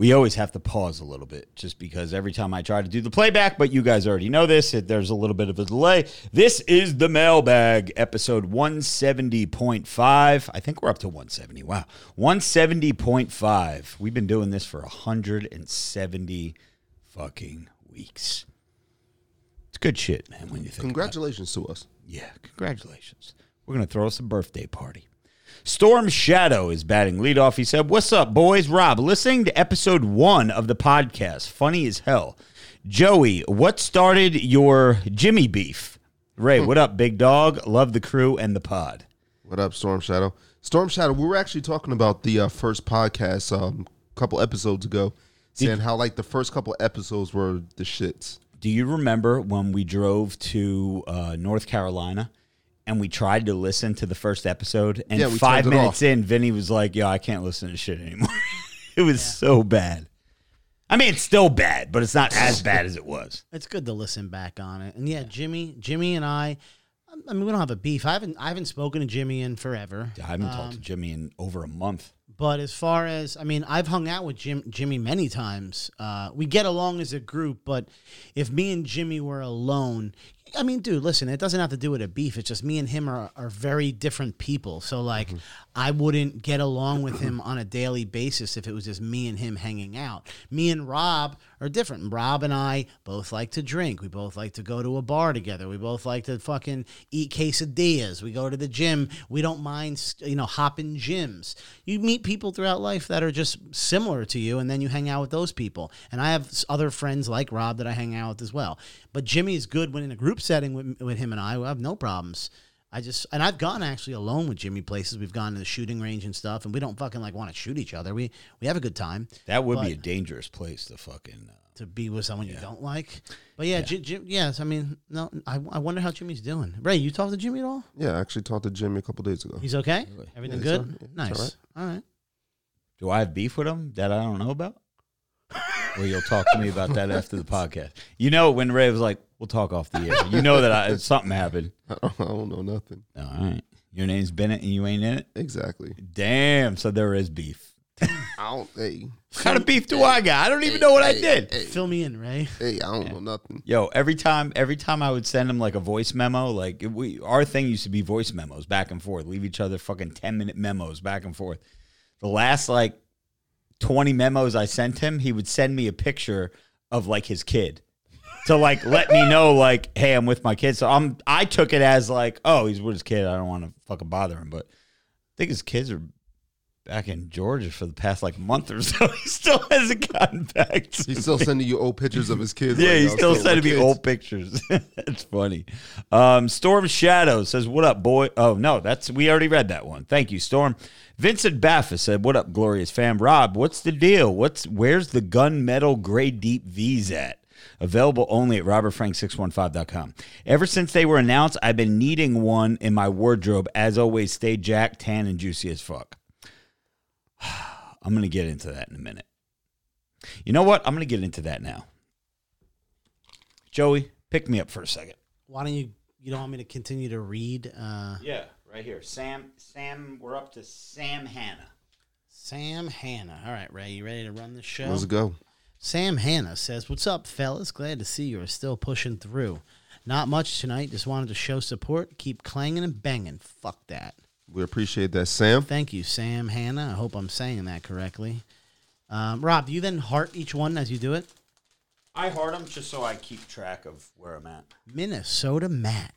We always have to pause a little bit just because every time I try to do the playback, but you guys already know this, there's a little bit of a delay. This is The Mailbag, episode 170.5. I think we're up to 170. Wow. 170.5. We've been doing this for 170 fucking weeks. It's good shit, man, when you think congratulations about it. To us. Yeah, congratulations. We're going to throw us a birthday party. Storm Shadow is batting leadoff. He said, "What's up, boys? Rob, listening to episode 1 of the podcast. Funny as hell. Joey, what started your Jimmy beef? Ray, what up, big dog? Love the crew and the pod." What up, Storm Shadow? Storm Shadow, we were actually talking about the first podcast a couple episodes ago, saying how, like, the first couple episodes were the shits. Do you remember when we drove to North Carolina? And we tried to listen to the first episode, and 5 minutes in, Vinny was like, "Yo, I can't listen to shit anymore." It was so bad. I mean, it's still bad, but it's not as bad as it was. It's good to listen back on it. And yeah, Jimmy and I mean, we don't have a beef. I haven't spoken to Jimmy in forever. I haven't talked to Jimmy in over a month. But as far as, I mean, I've hung out with Jimmy many times. We get along as a group, but if me and Jimmy were alone, I mean, dude, listen, it doesn't have to do with a beef. It's just me and him are very different people. So, like, I wouldn't get along with him on a daily basis if it was just me and him hanging out. Me and Rob are different. Rob and I both like to drink. We both like to go to a bar together. We both like to fucking eat quesadillas. We go to the gym. We don't mind, you know, hopping gyms. You meet people throughout life that are just similar to you, and then you hang out with those people. And I have other friends like Rob that I hang out with as well. But Jimmy is good when in a group setting with him and I have no problems. I've gone actually alone with Jimmy places. We've gone to the shooting range and stuff, and we don't fucking like want to shoot each other. We have a good time. That would be a dangerous place to fucking to be with someone you don't like. But I mean, no, I wonder how Jimmy's doing. Ray, you talked to Jimmy at all? Yeah, I actually talked to Jimmy a couple days ago. He's okay. Really? Everything good? He's all right. Nice. All right. Do I have beef with him that I don't know about? Well, you'll talk to me about that after the podcast. You know, when Ray was like, "We'll talk off the air," you know that something happened. I don't know nothing. All right. Your name's Bennett and you ain't in it? Exactly. Damn. So there is beef. What kind of beef do I got? I don't even know what I did. Fill me in, Ray. Hey, I don't know nothing. Yo, every time I would send him like a voice memo, like our thing used to be voice memos back and forth. Leave each other fucking 10-minute memos back and forth. The last, like, 20 memos I sent him, he would send me a picture of, like, his kid to, like, let me know, like, "Hey, I'm with my kid." So I took it as, like, oh, he's with his kid. I don't want to fucking bother him. But I think his kids are back in Georgia for the past, like, month or so. He still hasn't gotten back to He's still sending you old pictures of his kids. Yeah, he's still sending me old pictures. That's funny. Storm Shadow says, "What up, boy?" Oh, no, we already read that one. Thank you, Storm. Vincent Baffa said, "What up, glorious fam? Rob, what's the deal? Where's the gunmetal gray deep V's at? Available only at robertfrank615.com. Ever since they were announced, I've been needing one in my wardrobe. As always, stay jacked, tan, and juicy as fuck." I'm going to get into that in a minute. You know what? I'm going to get into that now. Joey, pick me up for a second. Why don't you don't want me to continue to read? Yeah. Right here, Sam, we're up to Sam Hannah. All right, Ray, you ready to run the show? Let's go. Sam Hannah says, "What's up, fellas? Glad to see you are still pushing through. Not much tonight. Just wanted to show support. Keep clanging and banging. Fuck that." We appreciate that, Sam. Thank you, Sam Hannah. I hope I'm saying that correctly. Rob, do you then heart each one as you do it? I heart them just so I keep track of where I'm at. Minnesota Matt.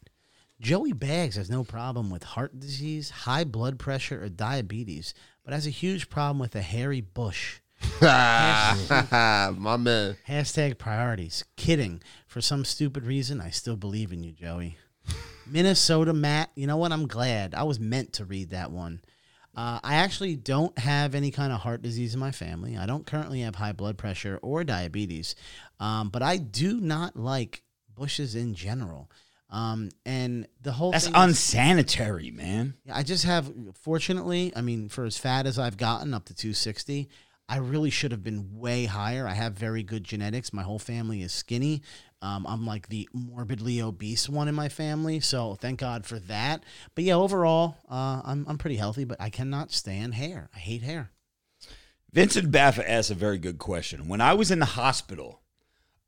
"Joey Bags has no problem with heart disease, high blood pressure, or diabetes, but has a huge problem with a hairy bush." My man. Hashtag priorities. Kidding. For some stupid reason, I still believe in you, Joey. Minnesota Matt. You know what? I'm glad. I was meant to read that one. I actually don't have any kind of heart disease in my family. I don't currently have high blood pressure or diabetes, but I do not like bushes in general. And the whole thing is unsanitary, man. I just have, fortunately, I mean, for as fat as I've gotten, up to 260, I really should have been way higher. I have very good genetics. My whole family is skinny. I'm like the morbidly obese one in my family, so thank God for that. But yeah, overall, I'm pretty healthy, but I cannot stand hair. I hate hair. Vincent Baffa asked a very good question. When I was in the hospital,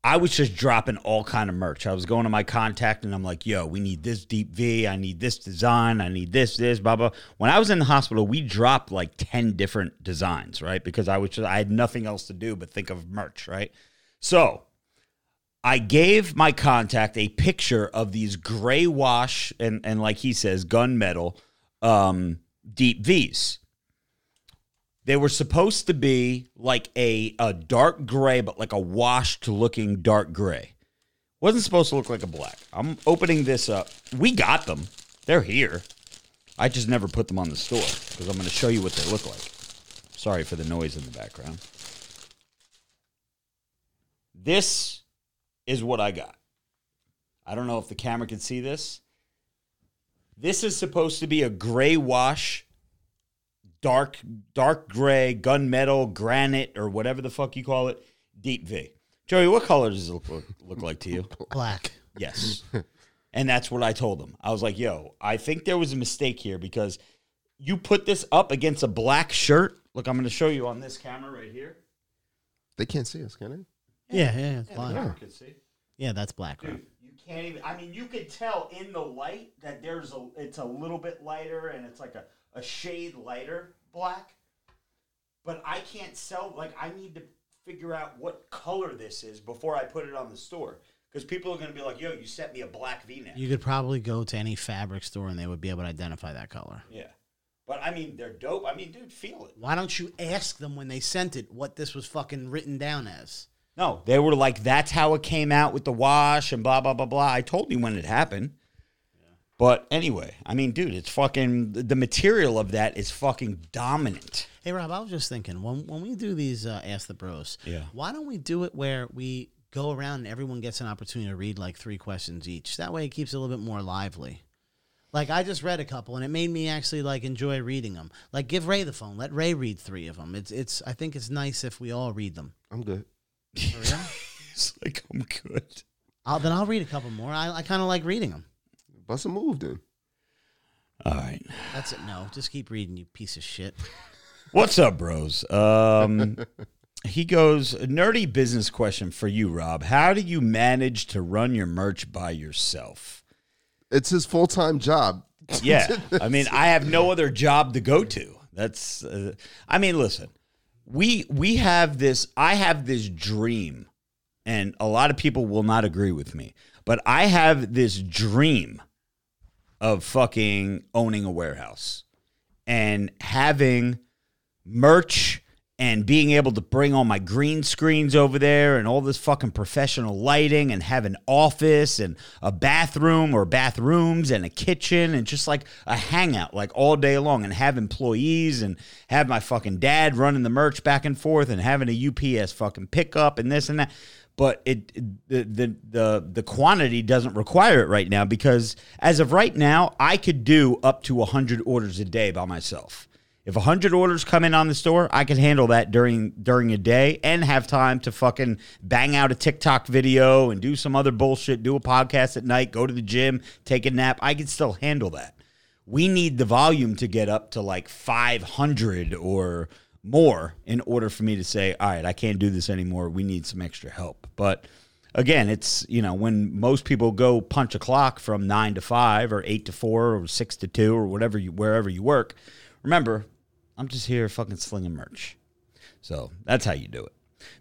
I was just dropping all kind of merch. I was going to my contact and I'm like, yo, we need this deep V. I need this design. I need this, blah, blah. When I was in the hospital, we dropped like 10 different designs, right? Because I had nothing else to do but think of merch, right? So I gave my contact a picture of these gray wash and like he says, gunmetal deep Vs. They were supposed to be like a dark gray, but like a washed-looking dark gray. Wasn't supposed to look like a black. I'm opening this up. We got them. They're here. I just never put them on the store because I'm going to show you what they look like. Sorry for the noise in the background. This is what I got. I don't know if the camera can see this. This is supposed to be a gray wash. Dark gray, gunmetal, granite, or whatever the fuck you call it, deep V. Joey, what color does it look like to you? Black. Yes. And that's what I told him. I was like, yo, I think there was a mistake here because you put this up against a black shirt. Look, I'm going to show you on this camera right here. They can't see us, can they? Yeah. It's blind. Yeah, can see. Yeah, that's black. Dude, right? You can't even, I mean, you could tell in the light that it's a little bit lighter and it's like a shade lighter black, but I can't sell, like I need to figure out what color this is before I put it on the store because people are going to be like, yo, you sent me a black V-neck. You could probably go to any fabric store and they would be able to identify that color. Yeah. But I mean, they're dope. I mean, dude, feel it. Why don't you ask them when they sent it what this was fucking written down as? No, they were like, that's how it came out with the wash and blah, blah, blah, blah. I told you when it happened. But anyway, I mean, dude, it's fucking, the material of that is fucking dominant. Hey, Rob, I was just thinking, when we do these Ask the Bros, yeah, why don't we do it where we go around and everyone gets an opportunity to read like 3 questions each? That way it keeps it a little bit more lively. Like, I just read a couple, and it made me actually, like, enjoy reading them. Like, give Ray the phone. Let Ray read 3 of them. I think it's nice if we all read them. I'm good. For real? It's like, I'm good. Then I'll read a couple more. I kind of like reading them. Bust a move, dude. All right. That's it. No, just keep reading, you piece of shit. What's up, bros? He goes, a nerdy business question for you, Rob. How do you manage to run your merch by yourself? It's his full-time job. Yeah. I mean, I have no other job to go to. That's, I mean, listen, we have this, I have this dream, and a lot of people will not agree with me, but I have this dream of fucking owning a warehouse and having merch and being able to bring all my green screens over there and all this fucking professional lighting and have an office and a bathroom or bathrooms and a kitchen and just like a hangout like all day long and have employees and have my fucking dad running the merch back and forth and having a UPS fucking pickup and this and that. But the quantity doesn't require it right now because as of right now, I could do up to 100 orders a day by myself. If 100 orders come in on the store, I can handle that during a day and have time to fucking bang out a TikTok video and do some other bullshit, do a podcast at night, go to the gym, take a nap. I can still handle that. We need the volume to get up to like 500 or more in order for me to say, all right, I can't do this anymore. We need some extra help. But again, it's, you know, when most people go punch a clock from 9 to 5 or 8 to 4 or 6 to 2 or whatever wherever you work, remember, I'm just here fucking slinging merch. So that's how you do it.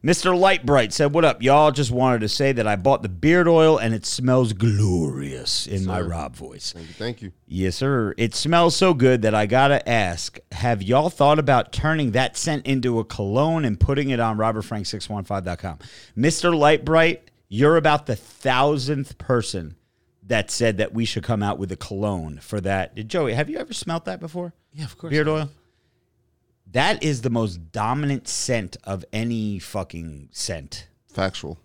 Mr. Lightbright said, what up, y'all? Just wanted to say that I bought the beard oil and it smells glorious in my Rob voice. Thank you. Yes, sir. It smells so good that I got to ask, have y'all thought about turning that scent into a cologne and putting it on robertfrank615.com? Mr. Lightbright, you're about the 1,000th person that said that we should come out with a cologne for that. Joey, have you ever smelled that before? Yeah, of course. Beard oil? That is the most dominant scent of any fucking scent. Factual.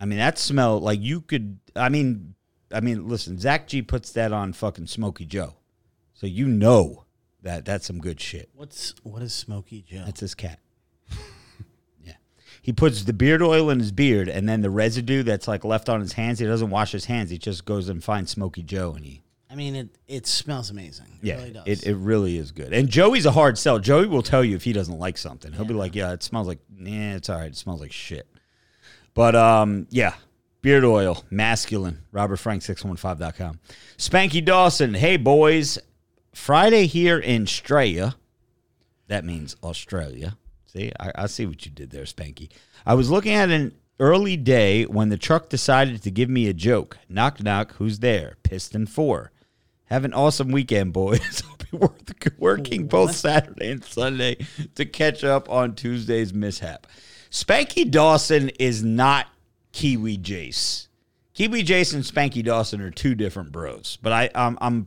I mean, that smell, like you could, I mean, listen, Zach G puts that on fucking Smokey Joe. So you know that that's some good shit. What is Smokey Joe? That's his cat. Yeah. He puts the beard oil in his beard and then the residue that's like left on his hands, he doesn't wash his hands. He just goes and finds Smokey Joe and he. I mean, it smells amazing. It really does. It really is good. And Joey's a hard sell. Joey will tell you if he doesn't like something. He'll be like, yeah, it smells like, nah, it's all right. It smells like shit. But, yeah, beard oil, masculine, robertfrank615.com. Spanky Dawson, hey, boys. Friday here in Australia. That means Australia. See, I see what you did there, Spanky. I was looking at an early day when the truck decided to give me a joke. Knock, knock, who's there? Piston 4. Have an awesome weekend, boys. I'll be working both Saturday and Sunday to catch up on Tuesday's mishap. Spanky Dawson is not Kiwi Jace. Kiwi Jace and Spanky Dawson are two different bros, but I'm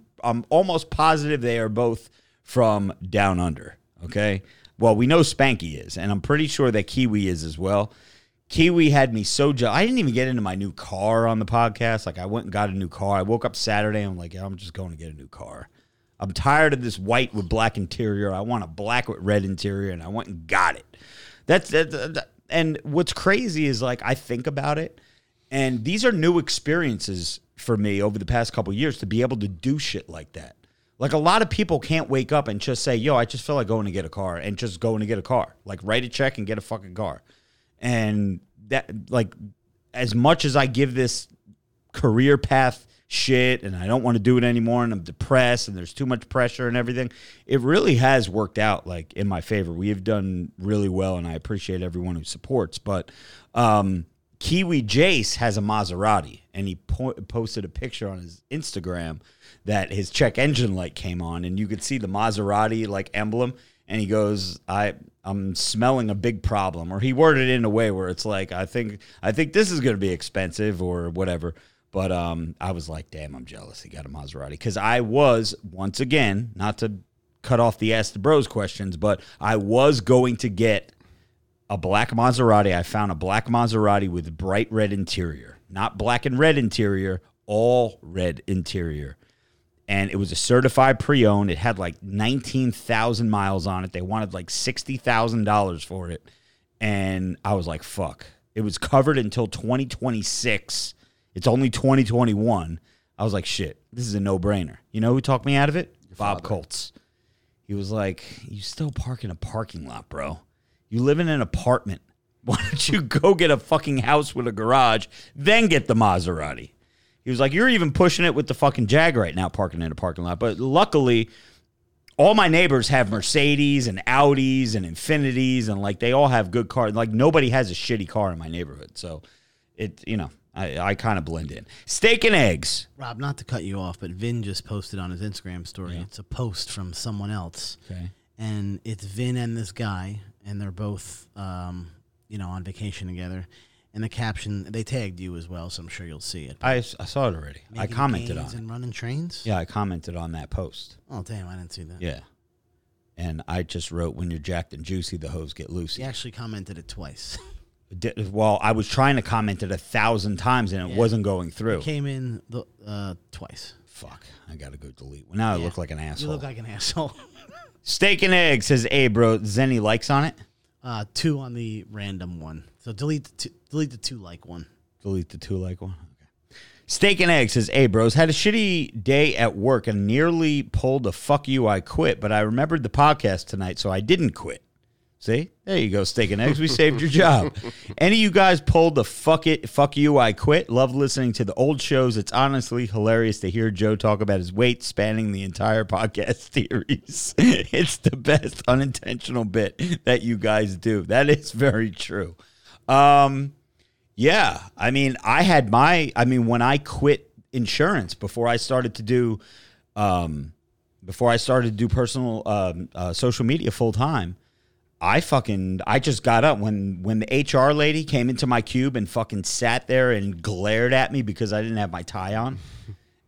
almost positive they are both from down under. Okay, well, we know Spanky is, and I'm pretty sure that Kiwi is as well. Kiwi had me so jealous. I didn't even get into my new car on the podcast. Like, I went and got a new car. I woke up Saturday. I'm like, I'm just going to get a new car. I'm tired of this white with black interior. I want a black with red interior, and I went and got it. And what's crazy is, like, I think about it, and these are new experiences for me over the past couple of years to be able to do shit like that. Like, a lot of people can't wake up and just say, yo, I just feel like going to get a car, and just going to get a car. Like, write a check and get a fucking car. And that, like, as much as I give this career path shit and I don't want to do it anymore and I'm depressed and there's too much pressure and everything, it really has worked out, like, in my favor. We have done really well, and I appreciate everyone who supports. But Kiwi Jace has a Maserati, and he posted a picture on his Instagram that his check engine light came on, and you could see the Maserati, like, emblem. And he goes, I'm smelling a big problem. Or he worded it in a way where it's like, I think this is going to be expensive or whatever. But I was like, damn, I'm jealous he got a Maserati. Because I was, once again, not to cut off the Ask the Bros questions, but I was going to get a black Maserati. I found a black Maserati with bright red interior. Not black and red interior, all red interior. And it was a certified pre-owned. It had like 19,000 miles on it. They wanted like $60,000 for it. And I was like, fuck. It was covered until 2026. It's only 2021. I was like, shit, this is a no-brainer. You know who talked me out of it? Bob Colts. He was like, you still park in a parking lot, bro. You live in an apartment. Why don't you go get a fucking house with a garage, then get the Maserati? He was like, you're even pushing it with the fucking Jag right now, parking in a parking lot. But luckily, all my neighbors have Mercedes and Audis and Infinities, and, like, they all have good cars. Like, nobody has a shitty car in my neighborhood. So, I kind of blend in. Steak and eggs. Rob, not to cut you off, but Vin just posted on his Instagram story. Yeah. It's a post from someone else. Okay. And it's Vin and this guy, and they're both, on vacation together. And the caption, they tagged you as well, so I'm sure you'll see it. I saw it already. I commented on it. And running trains? Yeah, I commented on that post. Oh, damn, I didn't see that. Yeah. And I just wrote, when you're jacked and juicy, the hoes get loosey. You actually commented it twice. Well, I was trying to comment it 1,000 times, and it wasn't going through. It came in twice. Fuck, I got to go delete. Well, now I look like an asshole. You look like an asshole. Steak and eggs says, hey, bro, Zenny likes on it? 2 on the random one. So delete the two like one. Delete the two like one. Okay. Steak and eggs says, hey, bros, had a shitty day at work and nearly pulled a fuck you, I quit. But I remembered the podcast tonight, so I didn't quit. See? There you go, Steak and Eggs. We saved your job. Any of you guys pulled the fuck you, I quit? Love listening to the old shows. It's honestly hilarious to hear Joe talk about his weight spanning the entire podcast series. It's the best unintentional bit that you guys do. That is very true. Yeah, I mean, when I quit insurance before I started to do personal social media full time, I just got up when the HR lady came into my cube and fucking sat there and glared at me because I didn't have my tie on.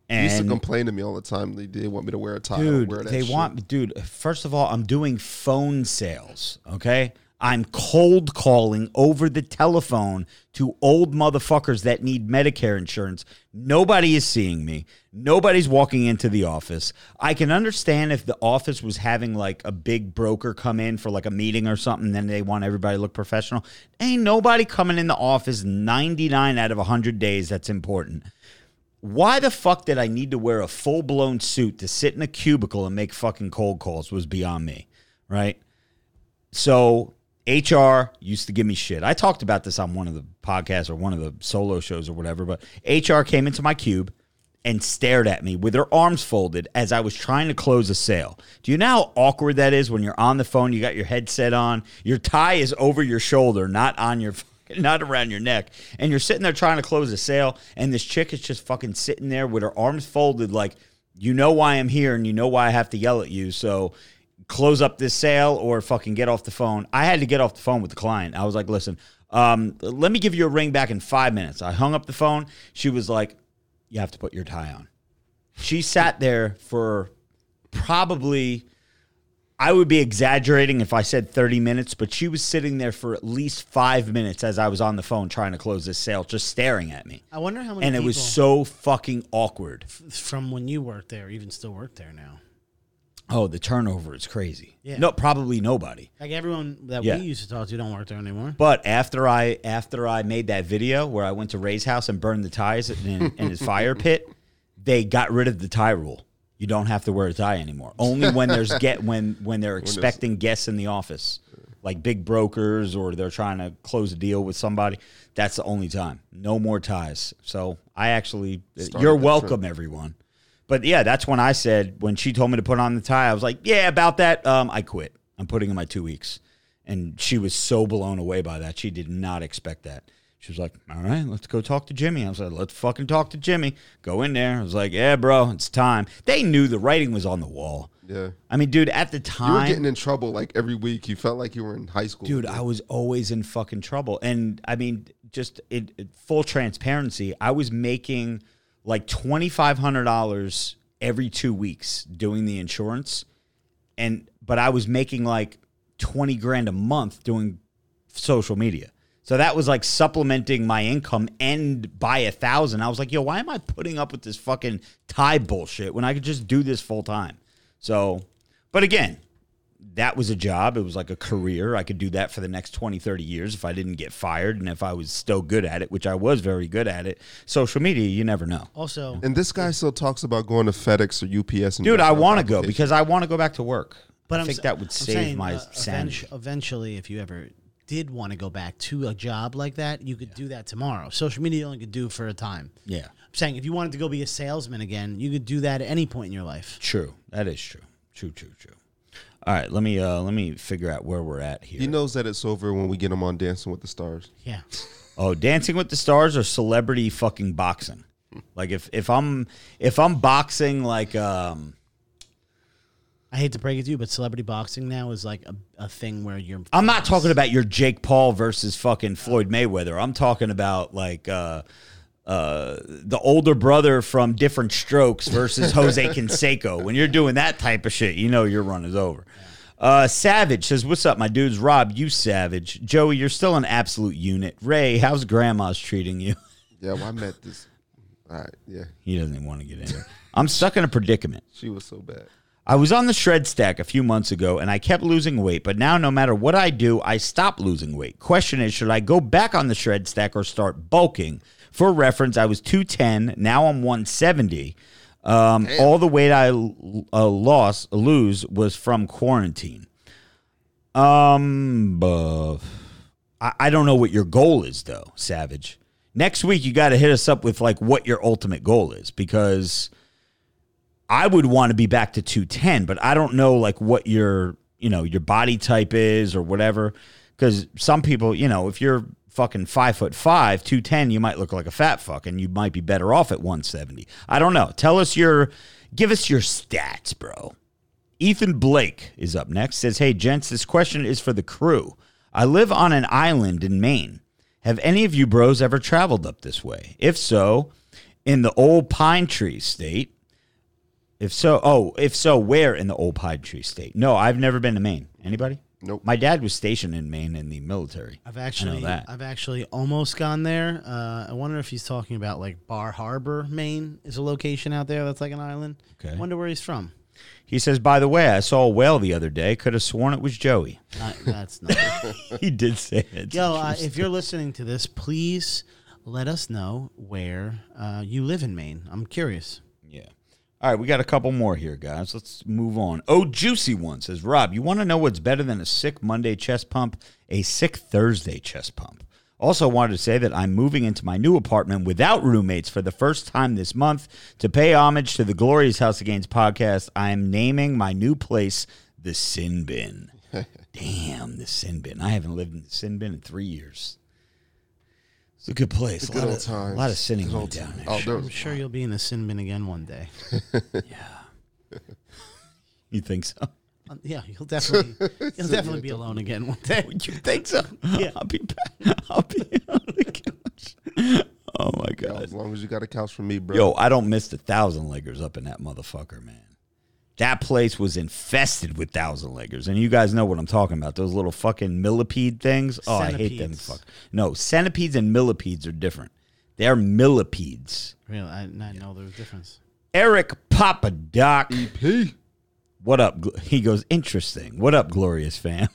And used to complain to me all the time. They didn't want me to wear a tie. Dude, first of all, I'm doing phone sales, okay? I'm cold calling over the telephone to old motherfuckers that need Medicare insurance. Nobody is seeing me. Nobody's walking into the office. I can understand if the office was having like a big broker come in for like a meeting or something, then they want everybody to look professional. Ain't nobody coming in the office 99 out of 100 days that's important. Why the fuck did I need to wear a full-blown suit to sit in a cubicle and make fucking cold calls was beyond me, right? So HR used to give me shit. I talked about this on one of the podcasts or one of the solo shows or whatever, but HR came into my cube and stared at me with her arms folded as I was trying to close a sale. Do you know how awkward that is when you're on the phone, you got your headset on, your tie is over your shoulder, not around your neck, and you're sitting there trying to close a sale, and this chick is just fucking sitting there with her arms folded like, you know why I'm here and you know why I have to yell at you, so close up this sale or fucking get off the phone. I had to get off the phone with the client. I was like, listen, let me give you a ring back in 5 minutes. I hung up the phone. She was like, you have to put your tie on. She sat there for probably, I would be exaggerating if I said 30 minutes, but she was sitting there for at least 5 minutes as I was on the phone trying to close this sale, just staring at me. I wonder how many people. And it was so fucking awkward. From when you worked there, even still work there now. Oh, the turnover is crazy. Yeah. No, probably nobody. Like everyone that we used to talk to don't work there anymore. But after I made that video where I went to Ray's house and burned the ties in his fire pit, they got rid of the tie rule. You don't have to wear a tie anymore. Only when there's when they're expecting guests in the office, like big brokers or they're trying to close a deal with somebody. That's the only time. No more ties. So I actually, you're welcome, everyone. But, yeah, that's when I said, when she told me to put on the tie, I was like, yeah, about that, I quit. I'm putting in my 2 weeks. And she was so blown away by that. She did not expect that. She was like, all right, let's go talk to Jimmy. I was like, let's fucking talk to Jimmy. Go in there. I was like, yeah, bro, it's time. They knew the writing was on the wall. Yeah. I mean, dude, at the time. You were getting in trouble, like, every week. You felt like you were in high school. Dude, I was always in fucking trouble. And, I mean, just full transparency, I was making like $2,500 every 2 weeks doing the insurance, but I was making like $20,000 a month doing social media. So that was like supplementing my income and by 1,000. I was like, yo, why am I putting up with this fucking tie bullshit when I could just do this full time? So, but again, that was a job. It was like a career. I could do that for the next 20, 30 years if I didn't get fired and if I was still good at it, which I was very good at it. Social media, you never know. Also, and this guy still talks about going to FedEx or UPS. And dude, I want to go because I want to go back to work. But I think that would save my sanity. Eventually, if you ever did want to go back to a job like that, you could do that tomorrow. Social media only could do for a time. Yeah. I'm saying if you wanted to go be a salesman again, you could do that at any point in your life. True. That is true. True, true, true. All right, let me figure out where we're at here. He knows that it's over when we get him on Dancing with the Stars. Yeah. Oh, Dancing with the Stars or celebrity fucking boxing? Like if I'm boxing like I hate to break it to you, but celebrity boxing now is like a thing where you're. I'm not talking about your Jake Paul versus fucking Floyd Mayweather. I'm talking about like. The older brother from Different Strokes versus Jose Canseco. When you're doing that type of shit, you know your run is over. Savage says, what's up, my dudes? Rob, you savage. Joey, you're still an absolute unit. Ray, how's grandma's treating you? Yeah, well, I met this. All right, yeah. He doesn't even want to get in there. I'm stuck in a predicament. She was so bad. I was on the shred stack a few months ago, and I kept losing weight, but now no matter what I do, I stop losing weight. Question is, should I go back on the shred stack or start bulking? For reference, I was 210. Now I'm 170. All the weight I lose was from quarantine. I don't know what your goal is, though, Savage. Next week, you got to hit us up with like what your ultimate goal is, because I would want to be back to 210, but I don't know like what your body type is or whatever, because some people, you know, if you're fucking 5'5", 210, you might look like a fat fuck, and you might be better off at 170. I don't know. Give us your stats, bro. Ethan Blake is up next. Says, hey, gents, this question is for the crew. I live on an island in Maine. Have any of you bros ever traveled up this way? If so, in the old pine tree state. If so, where in the old pine tree state? No, I've never been to Maine. Anybody? Nope. My dad was stationed in Maine in the military. I've actually almost gone there. I wonder if he's talking about like Bar Harbor, Maine is a location out there that's like an island. Okay. I wonder where he's from. He says, by the way, I saw a whale the other day. Could have sworn it was Joey. That's not. He did say it. Yo, if you're listening to this, please let us know where you live in Maine. I'm curious. Yeah. All right, we got a couple more here, guys. Let's move on. Oh, Juicy One says, Rob, you want to know what's better than a sick Monday chest pump? A sick Thursday chest pump. Also wanted to say that I'm moving into my new apartment without roommates for the first time this month. To pay homage to the Glorious House of Gains podcast, I am naming my new place the Sin Bin. Damn, the Sin Bin. I haven't lived in the Sin Bin in 3 years. It's a good place. It's a good old time. A lot of sinning down there. Oh, I'm sure you'll be in the Sin Bin again one day. Yeah. You think so? Yeah, he'll definitely be alone again one day. You think so? Yeah, I'll be back. I'll be on the couch. Oh my God! As long as you got a couch for me, bro. Yo, I don't miss the thousand leggers up in that motherfucker, man. That place was infested with thousand leggers, and you guys know what I'm talking about. Those little fucking millipede things. Oh, centipedes. I hate them. Fuck. No, centipedes and millipedes are different. They're millipedes. Really, I know there's a difference. Eric Papa Doc. EP. What up? He goes, interesting. What up, Glorious fam?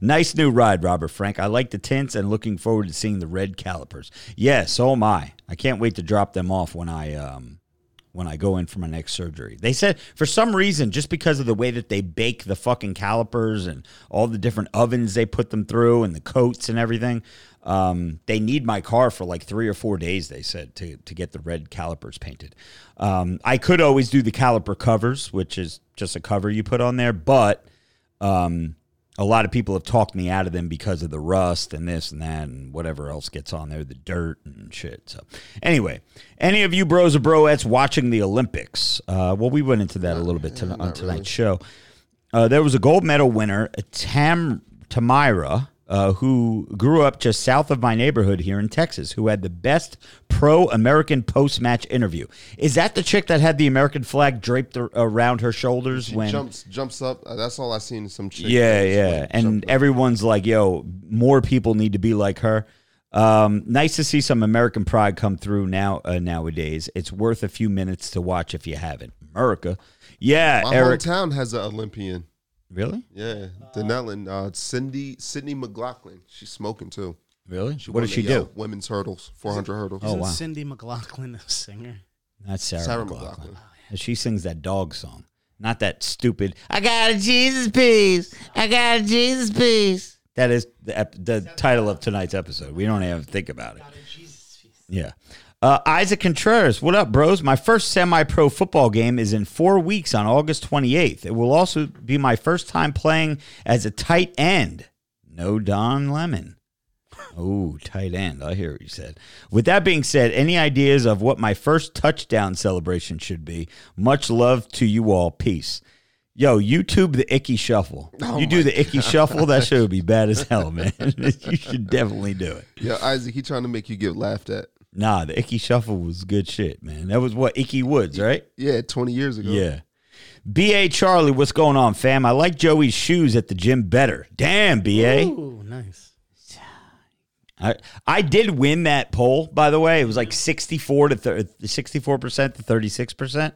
Nice new ride, Robert Frank. I like the tints and looking forward to seeing the red calipers. Yeah, so am I. I can't wait to drop them off when I go in for my next surgery. They said, for some reason, just because of the way that they bake the fucking calipers and all the different ovens they put them through and the coats and everything, they need my car for like 3 or 4 days, they said, to get the red calipers painted. I could always do the caliper covers, which is just a cover you put on there, but a lot of people have talked me out of them because of the rust and this and that and whatever else gets on there, the dirt and shit. So anyway, any of you bros or broettes watching the Olympics? Well, we went into that a little bit on tonight's show. There was a gold medal winner, Tamira, who grew up just south of my neighborhood here in Texas, who had the best pro-American post-match interview. Is that the chick that had the American flag draped around her shoulders? She jumps up. That's all I've seen, some chick. Yeah. Like, and everyone's like, yo, more people need to be like her. Nice to see some American pride come through nowadays. It's worth a few minutes to watch if you haven't. America. Yeah, my hometown has an Olympian. Really? Yeah, Denellen, Sydney McLaughlin. She's smoking too. Really? What does she do? Women's hurdles, 400 hurdles. Oh, wow. Sydney McLaughlin a singer? Not Sarah McLaughlin. Oh, yeah. She sings that dog song, not that stupid. I got a Jesus piece. I got a Jesus piece. That is the title of tonight's episode. We don't even think about it. Got a Jesus piece. Yeah. Isaac Contreras, what up, bros? My first semi-pro football game is in 4 weeks on August 28th. It will also be my first time playing as a tight end. No Don Lemon. Oh, tight end. I hear what you said. With that being said, any ideas of what my first touchdown celebration should be? Much love to you all. Peace. Yo, YouTube the Icky Shuffle. Oh, you do the Icky Shuffle, that shit would be bad as hell, man. You should definitely do it. Yeah, Isaac, he trying to make you get laughed at. Nah, the Icky Shuffle was good shit, man. That was what, Icky Woods, right? Yeah, 20 years ago. Yeah. B.A. Charlie, what's going on, fam? I like Joey's shoes at the gym better. Damn, B.A. Ooh, nice. I did win that poll, by the way. It was like 64% to 36%.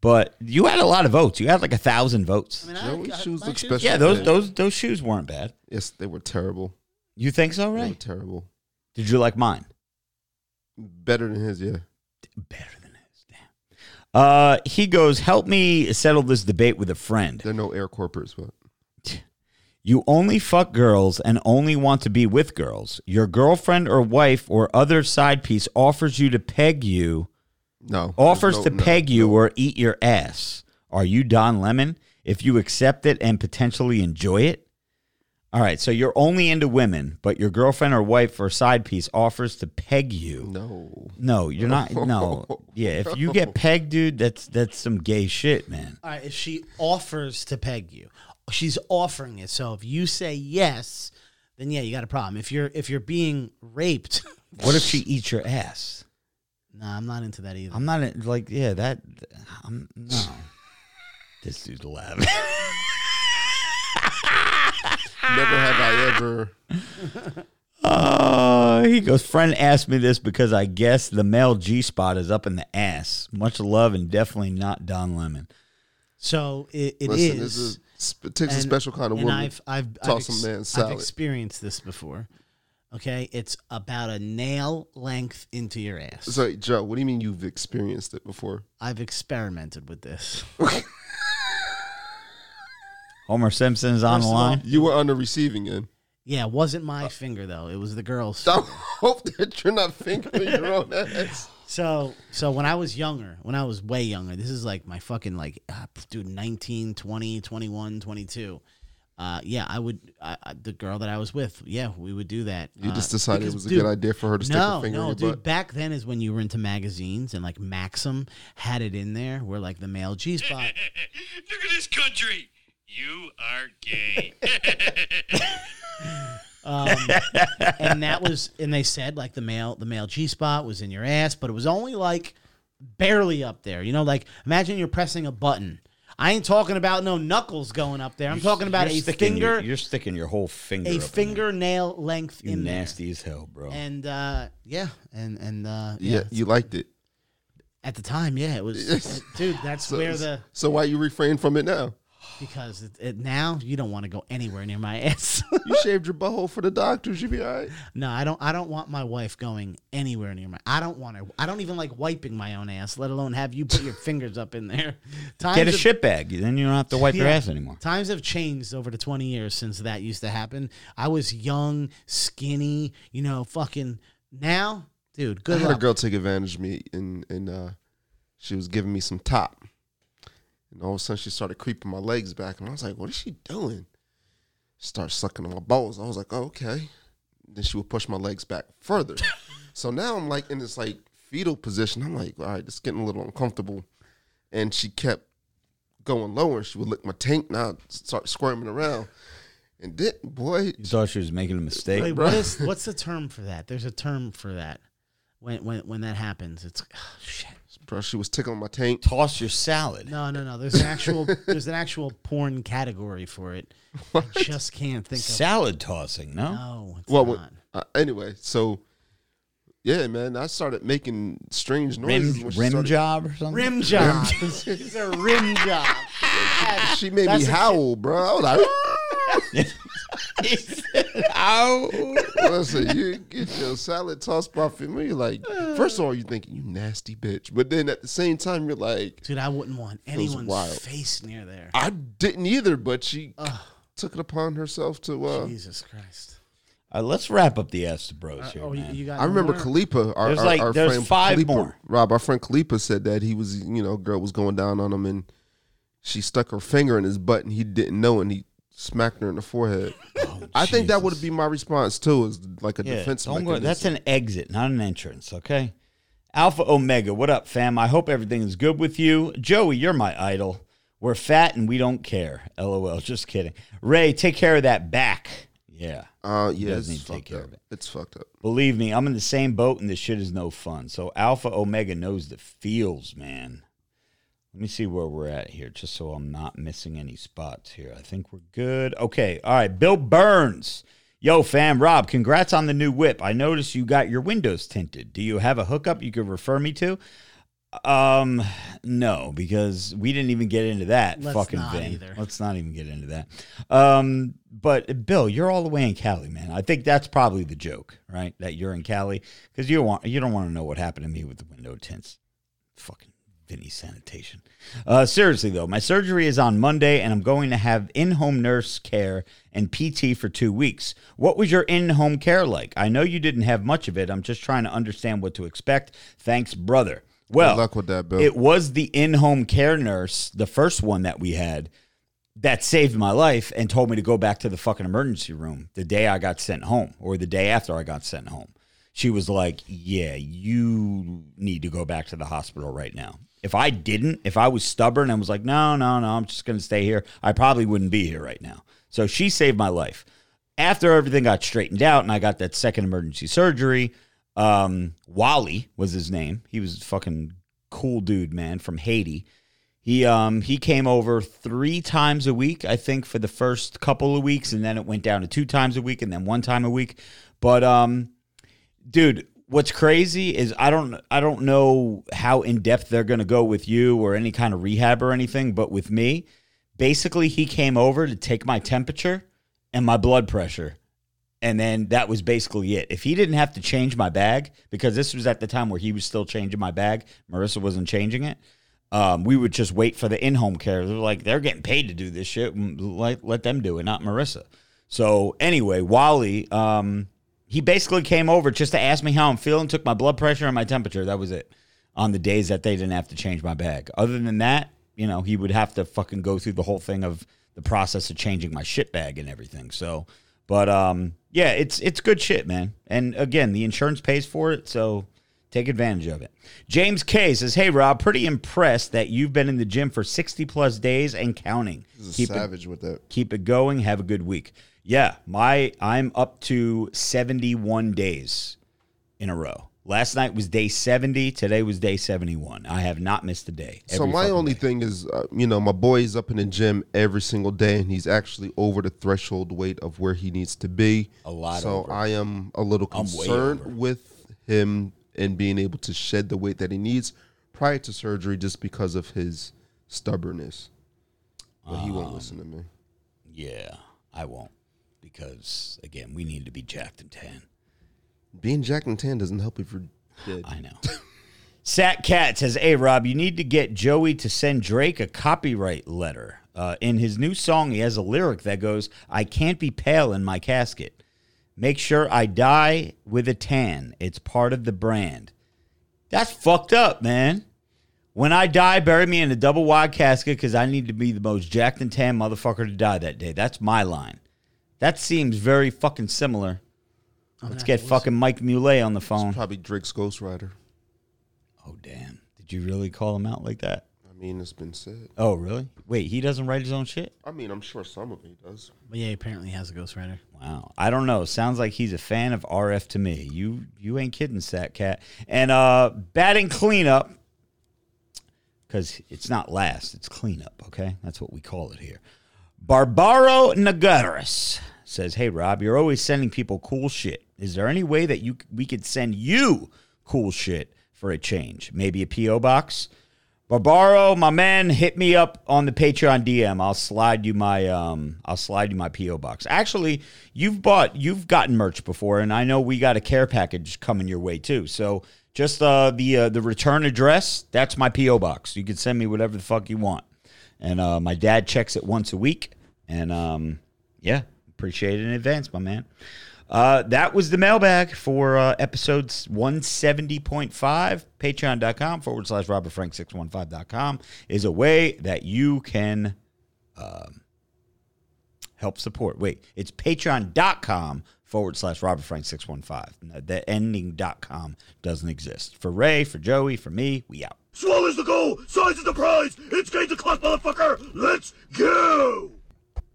But you had a lot of votes. You had like 1,000 votes. I mean, Joey's shoes look special. Yeah, those shoes weren't bad. Yes, they were terrible. You think so, right? They were terrible. Did you like mine? Better than his, yeah. Better than his, damn. He goes, help me settle this debate with a friend. There are no air corporates, but... You only fuck girls and only want to be with girls. Your girlfriend or wife or other side piece offers you to peg you. No. Offers to peg you or eat your ass. Are you Don Lemon? If you accept it and potentially enjoy it? All right, so you're only into women, but your girlfriend or wife or side piece offers to peg you. No, you're not. No, yeah, if you get pegged, dude, that's some gay shit, man. All right, if she offers to peg you, she's offering it. So if you say yes, then yeah, you got a problem. If you're being raped, what if she eats your ass? Nah, I'm not into that either. I'm not like yeah that. I'm no. This dude's laughing. Never have I ever. He goes, friend asked me this because I guess the male G-spot is up in the ass. Much love and definitely not Don Lemon. So it listen, is. It takes a special kind of woman. I've experienced this before. Okay, it's about a nail length into your ass. Sorry, Joe, what do you mean you've experienced it before? I've experimented with this. Homer Simpson is on the line. You were on the receiving end. Yeah, it wasn't my finger, though. It was the girl's. I hope that you're not fingering your own ass. So when I was way younger, this is like my fucking, like, dude, 19, 20, 21, 22. The girl that I was with, we would do that. You just decided because, it was a good idea for her to stick her finger in your butt? No, dude, back then is when you were into magazines and, like, Maxim had it in there where, like, the male G-spot. Look at this country. You are gay. And they said, like, the male G-spot was in your ass, but it was only, like, barely up there. You know, like, imagine you're pressing a button. I ain't talking about no knuckles going up there. I'm talking about a finger. You're sticking your whole finger. A fingernail length in there. You nasty as hell, bro. And you liked it at the time. Yeah, it was, dude. That's where the. So why you refrain from it now? Because now you don't want to go anywhere near my ass. You shaved your butthole for the doctors. You be all right. No, I don't want my wife going anywhere near my. I don't want her. I don't even like wiping my own ass, let alone have you put your fingers up in there. Get a shit bag. Then you don't have to wipe your ass anymore. Times have changed over the 20 years since that used to happen. I was young, skinny, you know, fucking. Now, dude, good luck. I had a girl take advantage of me, and she was giving me some top. And all of a sudden, she started creeping my legs back. And I was like, what is she doing? She started sucking on my balls. I was like, oh, okay. Then she would push my legs back further. So now I'm, like, in this, like, fetal position. I'm like, all right, it's getting a little uncomfortable. And she kept going lower. She would lick my tank. And I'd start squirming around. And then, boy. You thought she was making a mistake. Wait, bro. What's the term for that? There's a term for that. When that happens, it's, oh, shit. Bro, she was tickling my tank. Toss your salad. No. There's an actual porn category for it. What? I just can't think of salad tossing. No, it's not. Anyway, so yeah, man, I started making strange noises. Rim job or something. Rim job. It's a rim job. She made me howl, bro. I was like. Listen, you get your salad tossed by family. Like, first of all, you're thinking, you nasty bitch. But then at the same time, you're like, dude, I wouldn't want anyone's face near there. I didn't either, but she took it upon herself to. Jesus Christ. Let's wrap up the ass to bros here. I remember Kalipa. There's five Kalipa, more. Rob, our friend Kalipa said that he was, you know, girl was going down on him and she stuck her finger in his butt and he didn't know and he smacked her in the forehead. Oh, I think that would be my response too, is like a defense mechanism. That's an exit, not an entrance, okay? Alpha Omega, what up, fam? I hope everything is good with you. Joey, you're my idol. We're fat and we don't care. LOL, just kidding. Ray, take care of that back. Yeah. It's fucked up. Believe me, I'm in the same boat and this shit is no fun. So Alpha Omega knows the feels, man. Let me see where we're at here, just so I'm not missing any spots here. I think we're good. Okay, all right, Bill Burns. Yo, fam, Rob, congrats on the new whip. I noticed you got your windows tinted. Do you have a hookup you could refer me to? No, because we didn't even get into that fucking thing. Let's not even get into that. But, Bill, you're all the way in Cali, man. I think that's probably the joke, right, that you're in Cali, because you don't want to know what happened to me with the window tints. Fucking Vinny Sanitation. Seriously, though, my surgery is on Monday, and I'm going to have in-home nurse care and PT for 2 weeks. What was your in-home care like? I know you didn't have much of it. I'm just trying to understand what to expect. Thanks, brother. Well, good luck with that, Bill. It was the in-home care nurse, the first one that we had, that saved my life and told me to go back to the fucking emergency room the day I got sent home or the day after I got sent home. She was like, yeah, you need to go back to the hospital right now. If I was stubborn and was like, no, I'm just going to stay here, I probably wouldn't be here right now. So she saved my life. After everything got straightened out and I got that second emergency surgery, Wally was his name. He was a fucking cool dude, man, from Haiti. He came over 3 times a week, I think, for the first couple of weeks, and then it went down to 2 times a week and then 1 time a week. But, dude, what's crazy is I don't know how in-depth they're going to go with you or any kind of rehab or anything, but with me, basically he came over to take my temperature and my blood pressure And then that was basically it. If he didn't have to change my bag, because this was at the time where he was still changing my bag, Marissa wasn't changing it, we would just wait for the in-home carriers. We're like, they're getting paid to do this shit. Let them do it, not Marissa. So anyway, Wally, he basically came over just to ask me how I'm feeling, took my blood pressure and my temperature. That was it on the days that they didn't have to change my bag. Other than that, you know, he would have to fucking go through the whole thing of the process of changing my shit bag and everything. So, but yeah, it's good shit, man. And again, the insurance pays for it, so take advantage of it. James K says, "Hey Rob, pretty impressed that you've been in the gym for 60 plus days and counting. He's savage with that. Keep it going. Have a good week." Yeah, I'm up to 71 days in a row. Last night was day 70. Today was day 71. I have not missed a day. So my only thing is, you know, my boy is up in the gym every single day, and he's actually over the threshold weight of where he needs to be. A lot. So I am a little concerned with him and being able to shed the weight that he needs prior to surgery, just because of his stubbornness. But he won't listen to me. Yeah, I won't, because again, we need to be jacked and tan. Being jacked and tan doesn't help if you're dead. I know. Sat Cat says, "Hey, Rob, you need to get Joey to send Drake a copyright letter. In his new song, he has a lyric that goes, 'I can't be pale in my casket. Make sure I die with a tan. It's part of the brand.'" That's fucked up, man. "When I die, bury me in a double-wide casket because I need to be the most jacked and tan motherfucker to die that day." That's my line. That seems very fucking similar. Let's get fucking Mike Mule on the phone. It's probably Drake's ghostwriter. Oh, damn. Did you really call him out like that? I mean, it's been said. Oh, really? Wait, he doesn't write his own shit? I mean, I'm sure some of he does. But yeah, he apparently has a ghostwriter. Wow. I don't know. Sounds like he's a fan of RF to me. You ain't kidding, Sat Cat. And batting cleanup, because it's not last, it's cleanup, okay? That's what we call it here. Barbaro Nagaris says, "Hey, Rob, you're always sending people cool shit. Is there any way that we could send you cool shit for a change? Maybe a P.O. box?" Barbaro, my man, hit me up on the Patreon DM. I'll slide you my P.O. box. Actually, you've gotten merch before, and I know we got a care package coming your way too. So just the return address, that's my P.O. box. You can send me whatever the fuck you want, and my dad checks it once a week. And yeah, appreciate it in advance, my man. That was the mailbag for episodes 170.5. Patreon.com/RobertFrank615.com is a way that you can help support. Wait, it's Patreon.com/RobertFrank615. The ending .com doesn't exist. For Ray, for Joey, for me, we out. Swallows the goal, size is the prize. It's game to clock, motherfucker. Let's go.